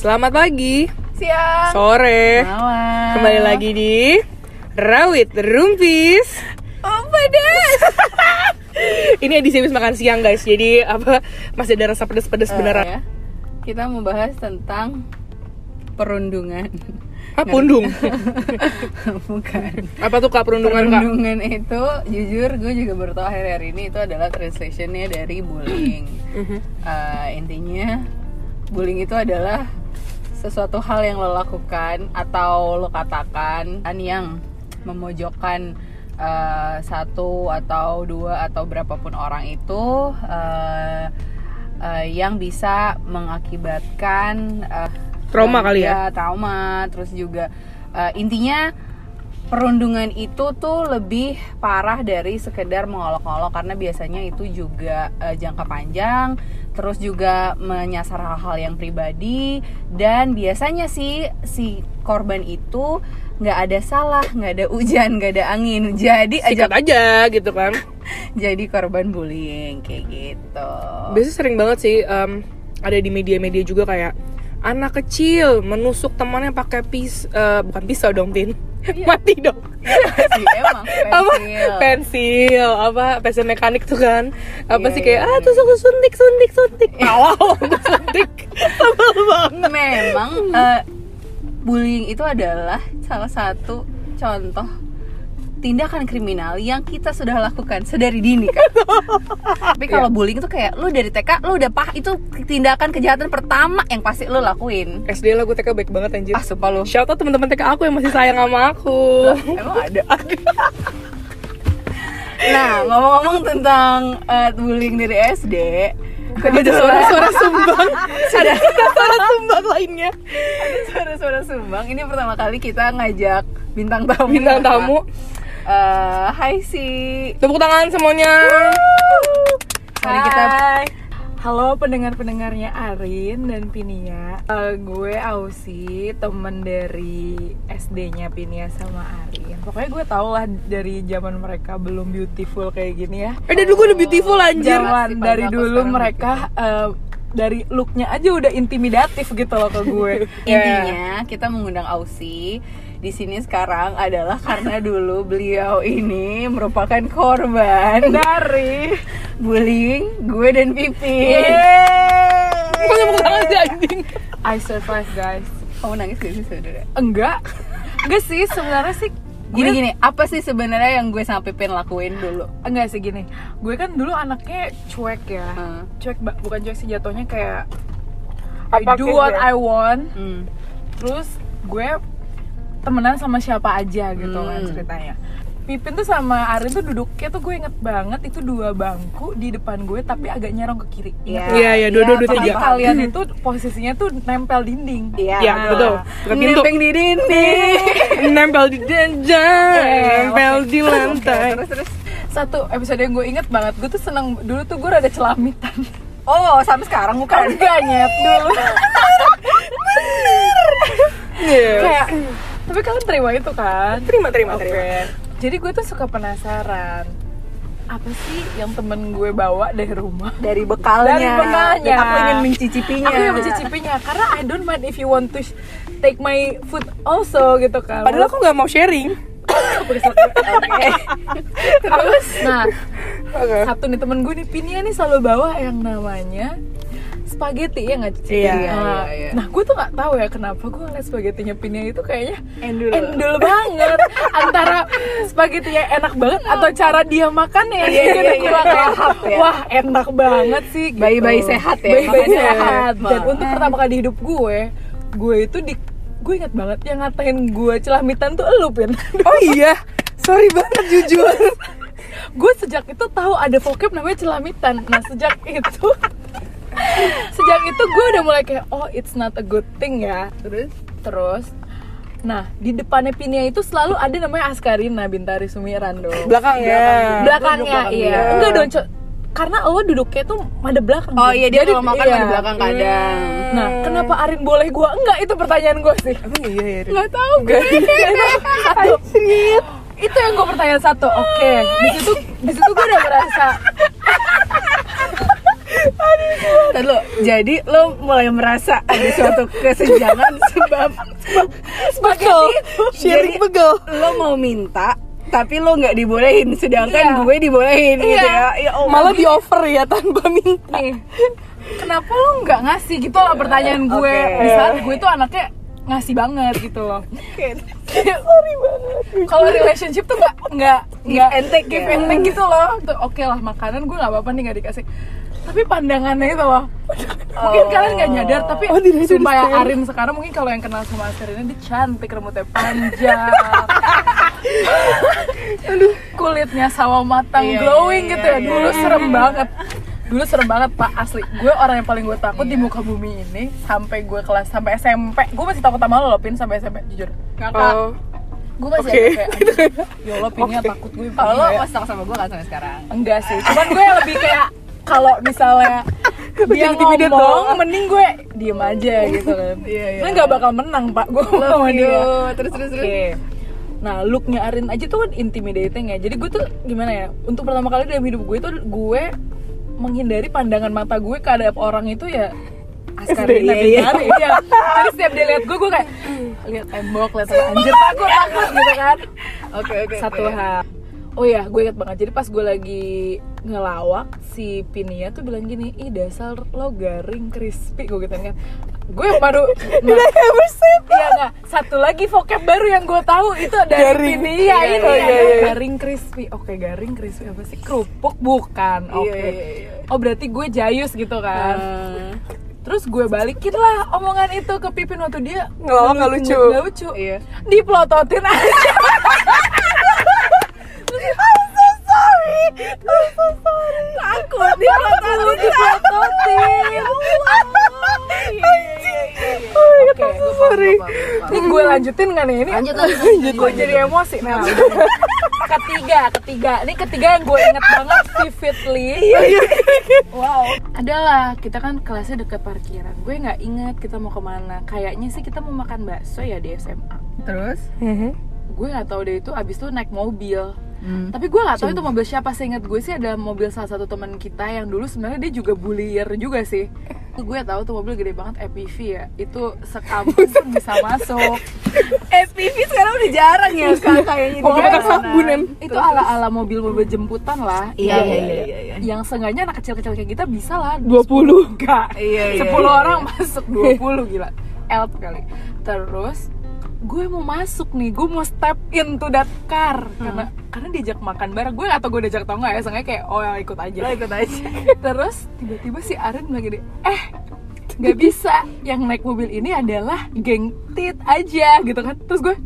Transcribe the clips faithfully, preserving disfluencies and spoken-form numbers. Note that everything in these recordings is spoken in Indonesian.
Selamat pagi, siang, sore, malam. Kembali lagi di Rawit Rumpis. Oh pedes. Ini edisi habis makan siang guys, jadi apa masih ada rasa pedes-pedes uh, beneran ya. Kita mau bahas tentang perundungan. Ah, pundung? Bukan. Apa tuh kak perundungan, kak? Perundungan itu, jujur gue juga baru tahu hari-hari ini, itu adalah translationnya dari bullying. uh, Intinya, bullying itu adalah sesuatu hal yang lo lakukan atau lo katakan yang memojokkan uh, satu atau dua atau berapapun orang itu, uh, uh, yang bisa mengakibatkan uh, trauma kali ya, trauma, terus juga uh, intinya perundungan itu tuh lebih parah dari sekedar mengolok-olok, karena biasanya itu juga uh, jangka panjang, terus juga menyasar hal-hal yang pribadi, dan biasanya sih si korban itu nggak ada salah, nggak ada hujan, nggak ada angin, jadi sikat aja, aja gitu kan. Jadi korban bullying kayak gitu. Biasanya sering banget sih um, ada di media-media juga kayak anak kecil menusuk temannya pakai pis, uh, bukan pisau dong, Tin. Iya. Mati dong. Iya sih, emang pensil. Apa? Pensil, apa pensil mekanik tuh kan? Apa yeah, sih kayak yeah, ah tusuk suntik suntik suntik. Awal suntik. Sebel banget. Memang uh, bullying itu adalah salah satu contoh tindakan kriminal yang kita sudah lakukan sedari dini kan. Tapi kalau yeah, bullying tuh kayak lu dari T K lu udah pah itu tindakan kejahatan pertama yang pasti lu lakuin. S D lah, gue T K baik banget anjir. Ah sumpah lu. Shout out teman-teman T K aku yang masih sayang sama aku. Emang ada. Nah, ngomong-ngomong tentang uh, bullying dari S D, ada suara-suara sumbang. Ada suara sumbang lainnya. Ada suara-suara sumbang. Ini pertama kali kita ngajak bintang tamu. Bintang tamu. Uh, hai sih, tepuk tangan semuanya. Mari kita. Halo pendengar-pendengarnya Arin dan Pinia. uh, Gue Ausi, temen dari S D-nya Pinia sama Arin. Pokoknya gue tau lah dari zaman mereka belum beautiful kayak gini ya. Eh dari dulu udah beautiful anjir. Jalan dari dulu mereka uh, dari looknya aja udah intimidatif gitu loh ke gue. Intinya kita mengundang Ausi di sini sekarang adalah karena dulu beliau ini merupakan korban dari bullying gue dan Pipi. I survive guys. Kamu nangis gak sih sebenarnya? Enggak, enggak sih sebenarnya sih. Gini-gini, apa sih sebenarnya yang gue sama Pipin lakuin dulu? Enggak sih gini, gue kan dulu anaknya cuek ya, hmm. cuek bukan cuek sih jatuhnya kayak I apa do what ya? I want, hmm. terus gue temenan sama siapa aja gitu hmm. kan ceritanya. Pipin tuh sama Arin tuh duduknya tuh gue inget banget itu dua bangku di depan gue tapi agak nyerong ke kiri. Iya, iya, dua-dua tiga. Tapi kalian itu posisinya tuh nempel dinding. Iya, yeah, nah, betul. Nempel di dinding, nempel di jenjang, nempel di lantai. Terus terus satu episode yang gue inget banget, gue tuh seneng dulu tuh gue rada celamitan. Oh, sampai sekarang bukan? Enggak nyet dulu. Bener. Kayak tapi kalian terima itu kan? Terima, terima, okay. terima. Jadi gue tuh suka penasaran apa sih yang temen gue bawa dari rumah? Dari bekalnya. Dari bekalnya. Dan aku ingin mencicipinya. Aku ingin mencicipinya karena I don't mind if you want to take my food also gitu kan. Padahal aku nggak mau sharing. Okay. Terus, nah, okay. Sabtu nih temen gue nih Pinia nih selalu bawa yang namanya spaghetti ya nggak cici? Iya, nah, iya, iya. Nah gue tuh nggak tahu ya kenapa gue ngeliat spagettinya Pinia itu kayaknya endul, endul banget antara spagettinya enak banget atau cara dia makan ya iya, iya, iya, kurang iya, sehat ya. Wah enak banget sih. Gitu. Bayi-bayi sehat ya. Bayi-bayi sehat. Dan Makan. Untuk pertama kali di hidup gue, gue itu di gue ingat banget yang ngatain gue celamitan tuh elu Pin. Oh iya, sorry banget jujur. Gue sejak itu tahu ada vocab namanya celamitan. Nah sejak itu. Sejak itu gue udah mulai kayak, oh it's not a good thing ya. Terus? Terus nah, di depannya Pinia itu selalu ada namanya Askarina Bintari Sumirando. Belakangnya? Belakangnya, iya. Enggak dong, karena lo duduknya tuh ada belakang. Oh iya, dia kalau makan ada belakang kadang. Nah, kenapa Arin boleh gue? Enggak, itu pertanyaan gue sih. Emang iya ya? Gak tau gue. Satu. Itu yang gue pertanyaan satu, oke. Disitu gue udah merasa Lalu, jadi lo mulai merasa ada suatu kesenjangan sebab begal, sharing begal. Lo mau minta tapi lo nggak dibolehin, sedangkan yeah. gue dibolehin yeah. gitu ya. Ya oh, malah di over ya tanpa minta. Kenapa lo nggak ngasih gitu loh pertanyaan gue. Okay. Misalnya gue tuh anaknya ngasih banget gitu loh. Sorry banget. Kalau relationship tuh nggak nggak nggak entek give and take gitu loh. Tuh oke okay lah, makanan gue nggak apa-apa nih nggak dikasih. Tapi pandangannya itu loh. Mungkin oh. kalian nggak nyadar tapi oh, sumpah ya Arin sekarang mungkin kalau yang kenal sama Askarina dia cantik, rambutnya panjang. Aduh, kulitnya sawo matang, yeah, glowing yeah, gitu ya. Dulu yeah. serem banget. Dulu serem banget Pak, asli. Gue orang yang paling gue takut yeah. di muka bumi ini sampai gue kelas sampai S M P. Gue masih takut sama lo, lo Pin sampai S M P jujur. Kakak. Oh. Gue masih okay. kayak ya lo Pinnya okay. takut gue. Kalau lo masih takut sama gue kan sampai sekarang? Enggak sih. Cuman gue lebih kayak kalau misalnya dia ngomong, mending gue diem aja gitu kan. Iya, iya. Lo enggak bakal menang, Pak. Gue sama dia. Terus terus terus. Okay. Nah, look-nya Arin aja tuh kan intimidating ya. Jadi gue tuh gimana ya? Untuk pertama kali dalam hidup gue tuh gue menghindari pandangan mata gue ke ada orang itu ya Askarina Bintari ya. Jadi setiap dia lihat gue, gue kayak lihat tembok, lihat anjir, takut takut gitu kan. Oke okay, oke. Okay, Satu okay. hal. Oh ya, gue ingat banget. Jadi pas gue lagi ngelawak, si Pinia tuh bilang gini, "Ih, dasar lo garing crispy." Gue gitu kan. Gue baru enggak Iya enggak. Satu lagi vocab baru yang gue tahu itu dari garing. Pinia garing. ini. Oh, iya, iya. Garing crispy. Oke, okay, garing crispy apa sih? Kerupuk bukan. Oke. Okay. Iya, iya, iya. Oh, berarti gue jayus gitu kan. Uh. Terus gue balikin lah omongan itu ke Pipin waktu dia ngelawak enggak lucu. Enggak lucu. Iya. Diplototin aja. I'm so sorry, I'm so sorry. Takut dipelototin, dipelototin. Oke, sorry. Ini gue lanjutin nggak nih ini? Lanjut, lanjut. Gue jadi emosi nih. Ketiga, ketiga. Ini ketiga yang gue inget banget vividly. Wow. Adalah kita kan kelasnya dekat parkiran. Gue nggak inget kita mau kemana. Kayaknya sih kita mau makan bakso ya di S M A. Terus? Gue nggak tahu deh itu abis itu naik mobil. Hmm. Tapi gue nggak tahu itu mobil siapa. Seingat gue sih ada mobil salah satu teman kita yang dulu sebenarnya dia juga bullier juga sih. Gue tahu tuh mobil gede banget A P V ya. Itu sekampung pun bisa masuk. A P V sekarang udah jarang ya kayaknya. Mobil sabun itu ala-ala mobil-mobil jemputan lah. Iya iya iya iya. Yang seenggaknya anak kecil-kecil kayak kita bisa lah dua puluh enggak. Iya iya. sepuluh orang masuk dua puluh gila. Elp kali. Terus gue mau masuk nih, gue mau step into that car hmm. karena karena diajak makan bareng gue atau gue diajak tau nggak ya, sengaja kayak oh ya, ikut aja, ikut aja. Terus tiba-tiba si Arin bilang gini, eh nggak bisa, yang naik mobil ini adalah geng tit aja gitu kan. Terus gue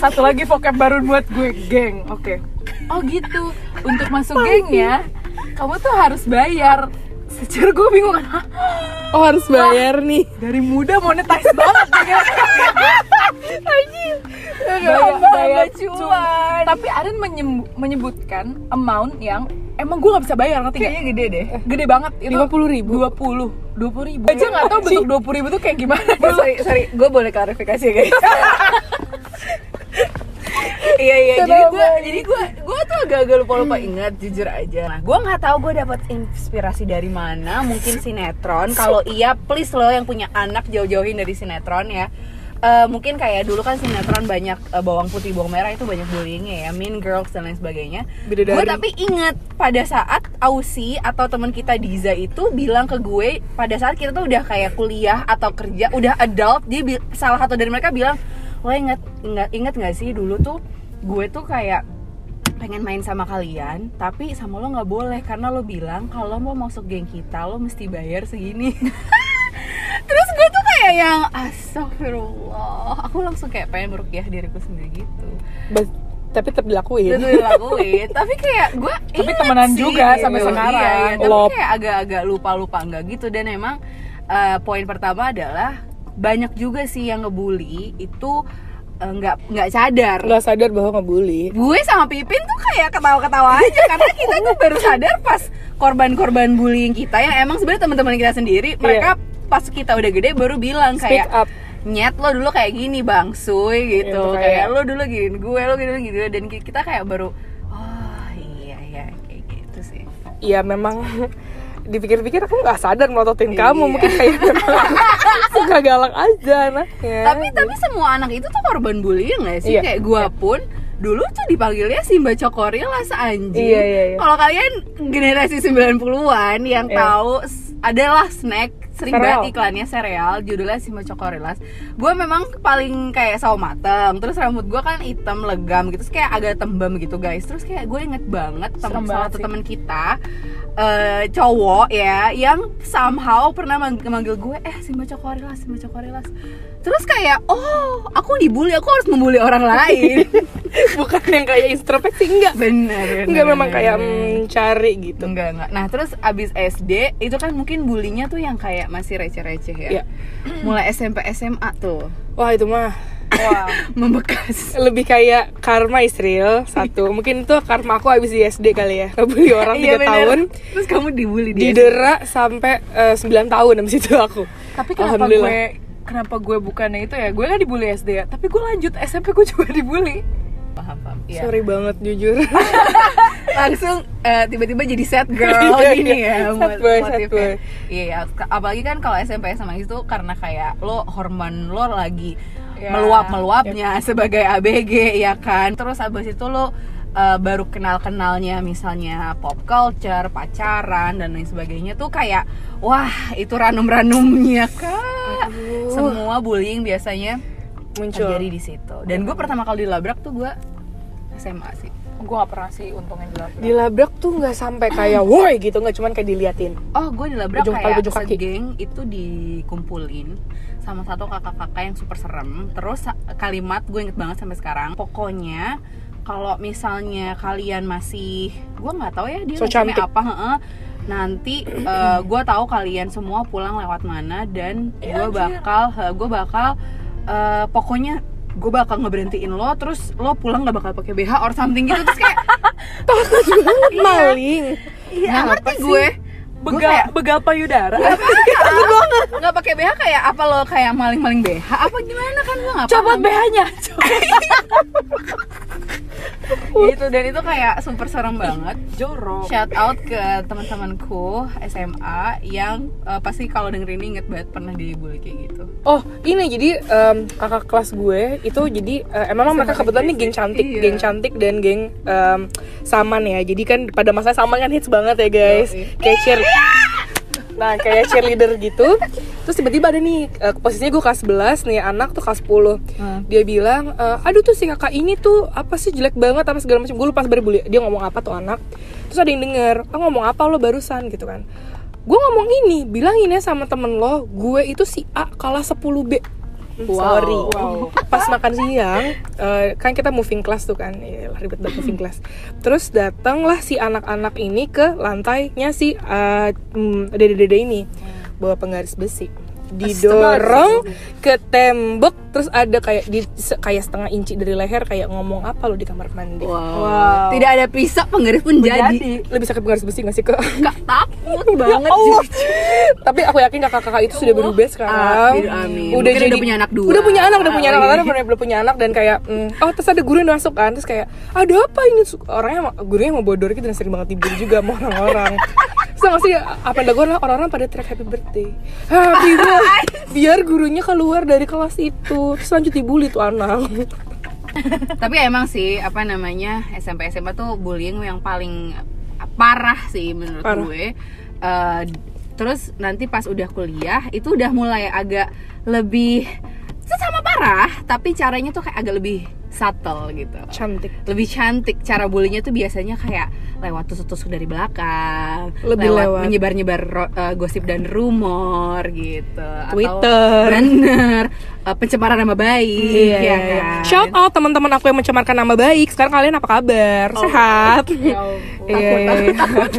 satu lagi vocab baru buat gue geng, oke okay. oh gitu, untuk masuk gengnya kamu tuh harus bayar. Secara gue bingung kan, oh harus bayar nih. Dari muda monetize banget ya. Anjir. Bayar cuan. Tapi Arin menyebutkan amount yang emang gue gak bisa bayar, ngerti gak? Kayaknya gede deh. Gede banget itu. lima puluh ribu dua puluh ribu aja gak tau bentuk dua puluh ribu tuh kayak gimana. Sorry, sorry, gue boleh klarifikasi ya guys. Iya iya, jadi gue jadi gue gue tuh agak-agak lupa-lupa ingat jujur aja. Nah, gue nggak tahu gue dapat inspirasi dari mana, mungkin sinetron. Kalau iya, please lo yang punya anak jauh-jauhin dari sinetron ya. Uh, mungkin kayak dulu kan sinetron banyak uh, bawang putih bawang merah itu banyak bullyingnya ya, Mean Girls dan lain sebagainya. Gue tapi inget pada saat Ausi atau teman kita Diza itu bilang ke gue pada saat kita tuh udah kayak kuliah atau kerja udah adult, dia bi- salah satu dari mereka bilang, lo inget inget inget nggak sih dulu tuh gue tuh kayak pengen main sama kalian tapi sama lo nggak boleh karena lo bilang kalau mau masuk geng kita lo mesti bayar segini. Terus gue tuh kayak yang astagfirullah, aku langsung kayak pengen merukyah diriku sendiri gitu. But, tapi tetap dilakuin. Tetap dilakuin. Tapi kayak gue tapi temenan sih, juga sampai sekarang iya, iya. Tapi kayak agak-agak lupa-lupa nggak gitu. Dan emang uh, poin pertama adalah banyak juga sih yang ngebully itu nggak uh, nggak sadar nggak sadar bahwa ngebully. Gue sama Pipin tuh kayak ketawa-ketawa aja karena kita tuh baru sadar pas korban-korban bullying kita yang emang sebenarnya teman-teman kita sendiri. Mereka yeah. pas kita udah gede baru bilang kayak nyet lo dulu kayak gini bang suy gitu yeah, kayak lo dulu gini gue lo gini gitu dan kita kayak baru oh iya iya kayak gitu sih. Iya memang dipikir-pikir aku nggak sadar melototin iya. kamu, mungkin kayak suka galak aja anaknya. Tapi gitu. Tapi semua anak itu tuh korban bullying nggak sih? Iya. Kayak gua iya. pun dulu tuh dipanggilnya Simba Cokorilas anjing. Iya, iya, iya. Kalau kalian generasi sembilan puluhan yang iya. tahu adalah snack. Sering banget iklannya sereal, judulnya Simba Cokorilas. Gue memang paling kayak sawo mateng, terus rambut gue kan hitam legam gitu, terus kayak agak tembem gitu guys. Terus kayak gue inget banget temen, salah satu temen kita uh, cowok ya, yang somehow pernah mang- manggil gue eh Simba Cokorilas, Simba Cokorilas. Terus kayak oh aku dibully, aku harus membully orang lain. Bukan yang kayak introspeksi, enggak. Bener. Enggak, memang kayak mencari gitu. Enggak enggak. Nah terus abis S D itu kan mungkin bullyingnya tuh yang kayak masih receh-receh ya. Iya. Mulai S M P S M A tuh. Wah, itu mah wah, membekas. Lebih kayak karma Israel satu. Mungkin itu karma aku abis di S D kali ya. Ngebully orang tiga iya, tahun. Terus kamu dibully dia. Didera sampai uh, sembilan tahun abis itu aku. Tapi kenapa gue kenapa gue bukannya itu ya? Gue kan dibully S D ya, tapi gue lanjut S M P gue juga dibully. Paham, paham. Ya. Sorry banget jujur. Langsung uh, tiba-tiba jadi sad girl gini ya. Sad boy, sad boy. Iya, ya. Apalagi kan kalau S M P sama itu karena kayak lo hormon lo lagi ya, meluap-meluapnya ya. Sebagai A B G ya kan. Terus abis itu lo Uh, baru kenal-kenalnya misalnya pop culture, pacaran dan lain sebagainya tuh kayak wah itu ranum-ranumnya kak. Aduh. Semua bullying biasanya muncul terjadi di situ. Dan gue pertama kali dilabrak tuh gue S M A sih. Gue gak pernah sih untungnya dilabrak. Dilabrak tuh gak sampai kayak woi gitu, gak, cuman kayak diliatin. Oh gue dilabrak ujung, kayak ujung kaki. Segeng itu dikumpulin sama satu kakak-kakak yang super serem. Terus kalimat gue inget banget sampai sekarang, pokoknya kalau misalnya kalian masih, gue nggak tahu ya dia namanya so apa, he-eh. nanti uh, gue tahu kalian semua pulang lewat mana dan gue bakal, gue bakal, uh, pokoknya gue bakal ngeberhentiin lo, terus lo pulang nggak bakal pakai B H or something gitu. Terus kayak takut banget maling. Iya, nah, ngerti gue. Begal, kayak, begal payudara. Nggak pakai B H kayak apa lo, kayak maling-maling B H apa gimana kan, gue nggak. Coba B H-nya. Gitu, dan itu kayak super serem banget. Jorok. Shout out ke teman-temanku S M A yang uh, pasti kalau dengerin ini inget banget pernah dibully kayak gitu. Oh ini jadi um, kakak kelas gue itu jadi uh, emang sama mereka kebetulan nih geng cantik, iya. geng cantik dan geng um, saman ya. Jadi kan pada masa saman kan hits banget ya guys. Oh, iya. Kayak cheer, nah kayak cheerleader gitu. Terus tiba-tiba ada nih, uh, posisinya gue kelas sebelas, nih anak tuh kelas sepuluh. Hmm. Dia bilang, uh, aduh tuh si kakak ini tuh apa sih jelek banget apa segala macam. Gue lupa sebenernya bully. Dia ngomong apa tuh anak. Terus ada yang denger, ah ngomong apa lo barusan gitu kan. Gue ngomong ini, bilanginnya sama temen lo, gue itu si A kalah sepuluh B. Wow. Sorry. Wow. Pas makan siang, uh, kan kita moving class tuh kan. Yalah, ribet banget moving class. Terus datanglah si anak-anak ini ke lantainya si uh, dede-dede ini. Bawa penggaris besi, didorong ke tembok, terus ada kayak di, kayak setengah inci dari leher, kayak ngomong apa lo di kamar mandi. Wow. Wow. Tidak ada pisau, penggaris pun jadi. jadi. Lebih sakit penggaris besi nggak sih kak? Kak takut banget. Oh. Tapi aku yakin kakak-kakak itu oh. sudah berubah sekarang. Ah, amin. Udah, jadi, udah punya anak dua. Udah punya anak, udah punya ah, anak, udah udah punya anak dan kayak, mm, oh terus ada guru yang masuk kan, terus kayak ada apa ini orangnya, gurunya mau bodor gitu dan sering banget dibully juga sama orang-orang. Bisa gak sih, apa yang gue orang-orang pada track happy birthday happy birthday biar gurunya keluar dari kelas itu. Terus lanjut dibully tuh anak. Tapi emang sih, apa namanya, S M P-S M P tuh bullying yang paling parah sih menurut parah. gue uh, Terus nanti pas udah kuliah, itu udah mulai agak lebih sama parah, tapi caranya tuh kayak agak lebih subtle gitu. Cantik. Lebih cantik. Cara bullyingnya tuh biasanya kayak lewat tusuk-tusuk dari belakang, lebih lewat, lewat menyebar-nyebar uh, gosip dan rumor gitu. Twitter. Atau bener uh, pencemaran nama baik. Iya, ya kan? Iya. Shout out teman-teman aku yang mencemarkan nama baik. Sekarang kalian apa kabar? Oh. Sehat? Ya takut,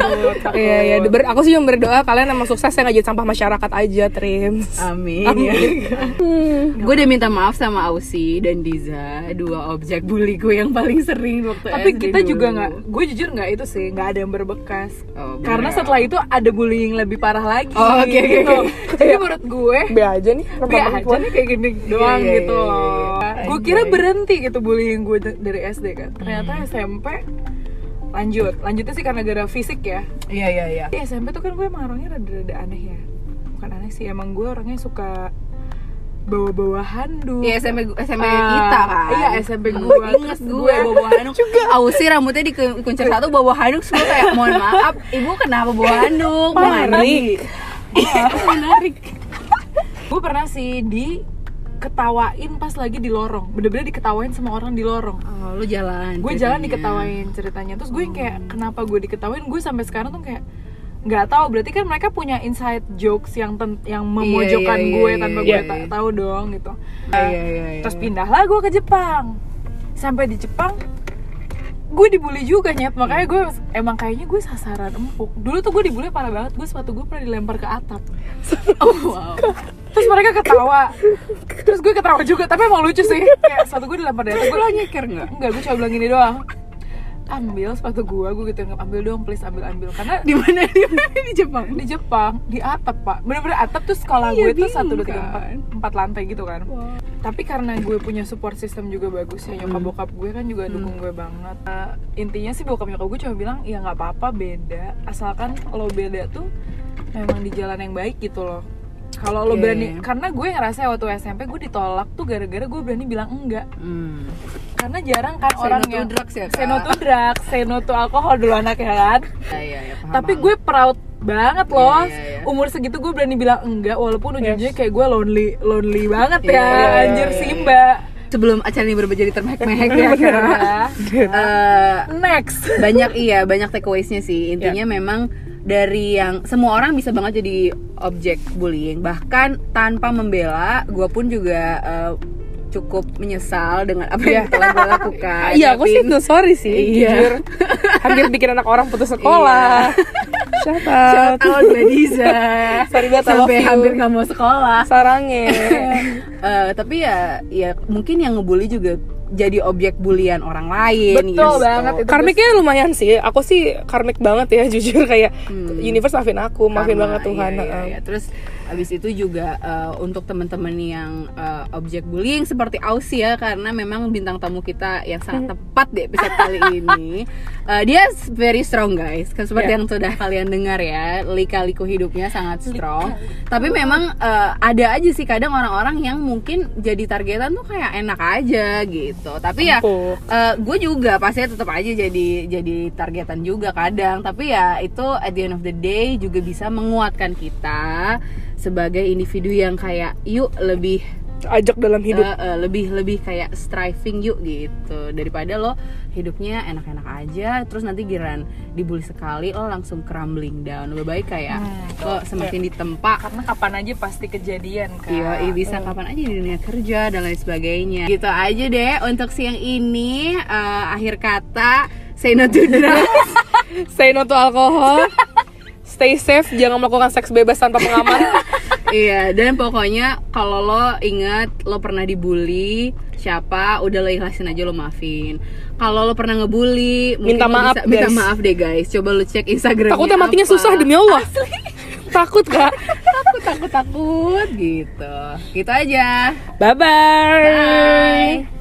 takut. Iya, iya. Aku sih cuma berdoa kalian emang sukses yang ngajin sampah masyarakat aja, Trims. Amin. Amin. Ya. Hmm. Gue udah minta maaf sama Ausi dan Diza, dua objek bully gue yang paling sering waktu. Tapi S D kita dulu. Juga nggak, gue jujur nggak itu sih, nggak ada yang berbekas. Oh, karena setelah itu ada bullying lebih parah lagi. Oh, oke okay, oke. Gitu. Okay, okay. Jadi menurut gue, be aja nih, be aja nih kayak gini doang yeah, gitu. Yeah, yeah, yeah. Gue kira berhenti gitu bullying gue dari S D kan. Ternyata hmm. S M P lanjut lanjutnya sih karena gara fisik ya. Iya iya iya. Di S M P tuh kan gue emang orangnya rada-rada aneh ya, bukan aneh sih, emang gue orangnya suka bawa-bawa handuk. Iya S M P S M P uh, kita kan. Iya S M P gue inget gue bawa handuk. Ausi rambutnya dikuncir satu bawa handuk, semua kayak mohon maaf ibu kenapa bawa handuk? Menarik. Menarik. Gue pernah sih di ketawain pas lagi di lorong, bener-bener diketawain sama orang di lorong. Oh, lu jalan. Gue jalan diketawain ceritanya. Terus gue yang kayak kenapa gue diketawain? Gue sampai sekarang tuh kayak nggak tahu. Berarti kan mereka punya inside jokes yang ten- yang memojokkan yeah, yeah, gue yeah, tanpa yeah, gue yeah. tahu dong gitu. Yeah, yeah, yeah, yeah. Terus pindahlah gue ke Jepang. Sampai di Jepang gue dibully juga nyet, makanya gue emang kayaknya gue sasaran empuk. Dulu tuh gue dibully parah banget, gue sepatu gue pernah dilempar ke atap. Oh wow. Terus mereka ketawa, terus gue ketawa juga, tapi emang lucu sih. Kayak sepatu gue dilempar dari atap, gue lo nyekir nggak? Enggak, gue cuma bilang gini doang. Ambil sepatu gue, gue gitu, ambil dong please, ambil ambil. Karena di mana di mana di Jepang? Di Jepang, di atap pak. Bener-bener atap tuh sekolah iya, gue tuh satu dua tiga empat empat lantai gitu kan. Wow. Tapi karena gue punya support system juga bagus ya, nyokap bokap gue kan juga dukung hmm. gue banget. uh, Intinya sih bokap nyokap gue cuma bilang, ya gak apa-apa beda, asalkan lo beda tuh memang di jalan yang baik gitu loh. Kalau okay. lo berani, karena gue ngerasa waktu S M P gue ditolak tuh gara-gara gue berani bilang enggak. hmm. Karena jarang kan orang yang say no to drugs, say no to alkohol dulu anaknya kan. ya, ya, ya, paham. Tapi gue proud banget loh, yeah, yeah, yeah. umur segitu gue berani bilang enggak, walaupun ujung-ujungnya kayak gue lonely lonely banget yeah, ya yeah, yeah, anjir yeah, Simba. Sebelum acara ini berubah jadi termehek-mehek ya karena uh, next banyak iya banyak takeaways-nya sih intinya yeah. memang dari yang semua orang bisa banget jadi objek bullying, bahkan tanpa membela gue pun juga uh, cukup menyesal dengan apa yang telah gue lakukan. Iya, aku sih no sorry sih. Iya. Hampir bikin anak orang putus sekolah. Shout out Mbak Diza. Sorry banget sampai hampir nggak mau sekolah. Sarangnya. uh, tapi ya, ya mungkin yang ngebully juga jadi objek bulian orang lain. Betul gitu. Banget. Karmiknya lumayan sih. Aku sih karmik banget ya, jujur kayak hmm. universe maafin aku, maafin banget Tuhan. Iya, iya, iya. Terus abis itu juga uh, untuk teman-teman yang uh, objek bullying seperti Ausi ya, karena memang bintang tamu kita yang sangat tepat di episode kali ini. Uh, dia very strong guys, seperti yeah. yang sudah kalian dengar ya, lika-liku hidupnya sangat strong. Lika. Tapi memang uh, ada aja sih kadang orang-orang yang mungkin jadi targetan tuh kayak enak aja gitu. Tapi ya uh, gue juga pastinya tetap aja jadi jadi targetan juga kadang. Tapi ya itu at the end of the day juga bisa menguatkan kita sebagai individu yang kayak yuk lebih ajak dalam hidup, uh, uh, lebih lebih kayak striving yuk gitu, daripada lo hidupnya enak-enak aja terus nanti giliran dibully sekali lo langsung crumbling down. Lebih baik kayak hmm, lo semakin ditempa karena kapan aja pasti kejadian kan. Iya bisa hmm. kapan aja di dunia kerja dan lain sebagainya. Gitu aja deh untuk siang ini. Uh, akhir kata say no to drugs, say no to alkohol, stay safe, jangan melakukan seks bebas tanpa pengaman. Iya, dan pokoknya kalau lo ingat lo pernah dibully siapa, udah lo ikhlasin aja, lo maafin. Kalau lo pernah ngebully, minta maaf, bisa, minta maaf deh guys. Coba lo cek Instagramnya. Takutnya matinya apa. Susah demi Allah. Asli. Takut gak? takut, takut, takut gitu. Gitu aja. Bye-bye. Bye.